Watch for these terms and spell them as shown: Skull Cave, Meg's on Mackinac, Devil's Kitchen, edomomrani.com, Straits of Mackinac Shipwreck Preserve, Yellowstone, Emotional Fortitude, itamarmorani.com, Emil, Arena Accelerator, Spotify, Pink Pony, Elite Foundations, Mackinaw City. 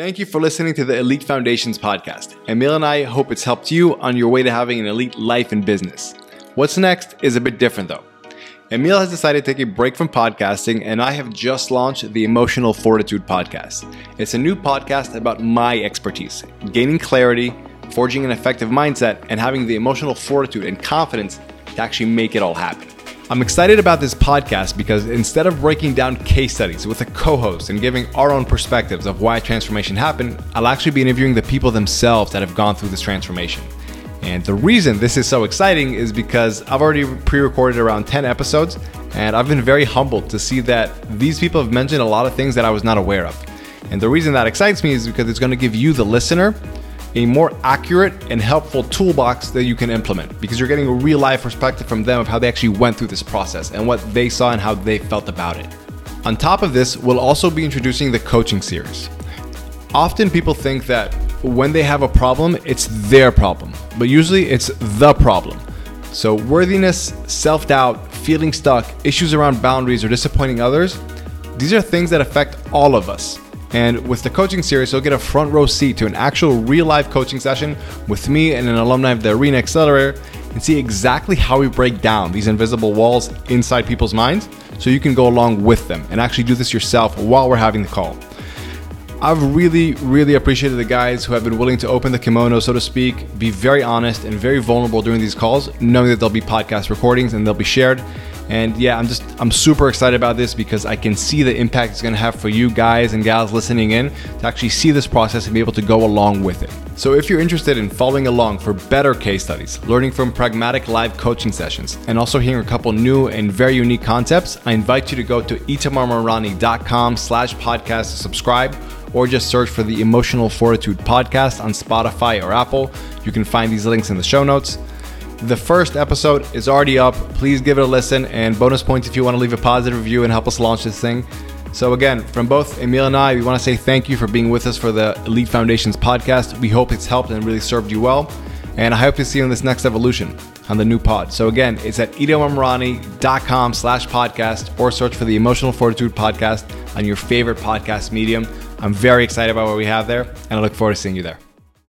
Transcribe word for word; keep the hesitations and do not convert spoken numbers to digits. Thank you for listening to the Elite Foundations podcast. Emil and I hope it's helped you on your way to having an elite life and business. What's next is a bit different though. Emil has decided to take a break from podcasting, and I have just launched the Emotional Fortitude podcast. It's a new podcast about my expertise, gaining clarity, forging an effective mindset, and having the emotional fortitude and confidence to actually make it all happen. I'm excited about this podcast because instead of breaking down case studies with a co-host and giving our own perspectives of why transformation happened, I'll actually be interviewing the people themselves that have gone through this transformation. And the reason this is so exciting is because I've already pre-recorded around ten episodes, and I've been very humbled to see that these people have mentioned a lot of things that I was not aware of. And the reason that excites me is because it's going to give you, the listener, a more accurate and helpful toolbox that you can implement, because you're getting a real life perspective from them of how they actually went through this process and what they saw and how they felt about it. On top of this, we'll also be introducing the coaching series. Often people think that when they have a problem, it's their problem, but usually it's the problem. So worthiness, self-doubt, feeling stuck, issues around boundaries or disappointing others, these are things that affect all of us. And with the coaching series, you'll get a front row seat to an actual real life coaching session with me and an alumni of the Arena Accelerator, and see exactly how we break down these invisible walls inside people's minds so you can go along with them and actually do this yourself while we're having the call. I've really, really appreciated the guys who have been willing to open the kimono, so to speak, be very honest and very vulnerable during these calls, knowing that there'll be podcast recordings and they'll be shared. And yeah, I'm just, I'm super excited about this because I can see the impact it's going to have for you guys and gals listening in to actually see this process and be able to go along with it. So if you're interested in following along for better case studies, learning from pragmatic live coaching sessions, and also hearing a couple new and very unique concepts, I invite you to go to itamarmorani.com slash podcast to subscribe, or just search for the Emotional Fortitude podcast on Spotify or Apple. You can find these links in the show notes. The first episode is already up. Please give it a listen, and bonus points if you want to leave a positive review and help us launch this thing. So again, from both Emil and I, we want to say thank you for being with us for the Elite Foundations podcast. We hope it's helped and really served you well. And I hope to see you in this next evolution on the new pod. So again, it's at edomomrani.com slash podcast, or search for the Emotional Fortitude podcast on your favorite podcast medium. I'm very excited about what we have there, and I look forward to seeing you there.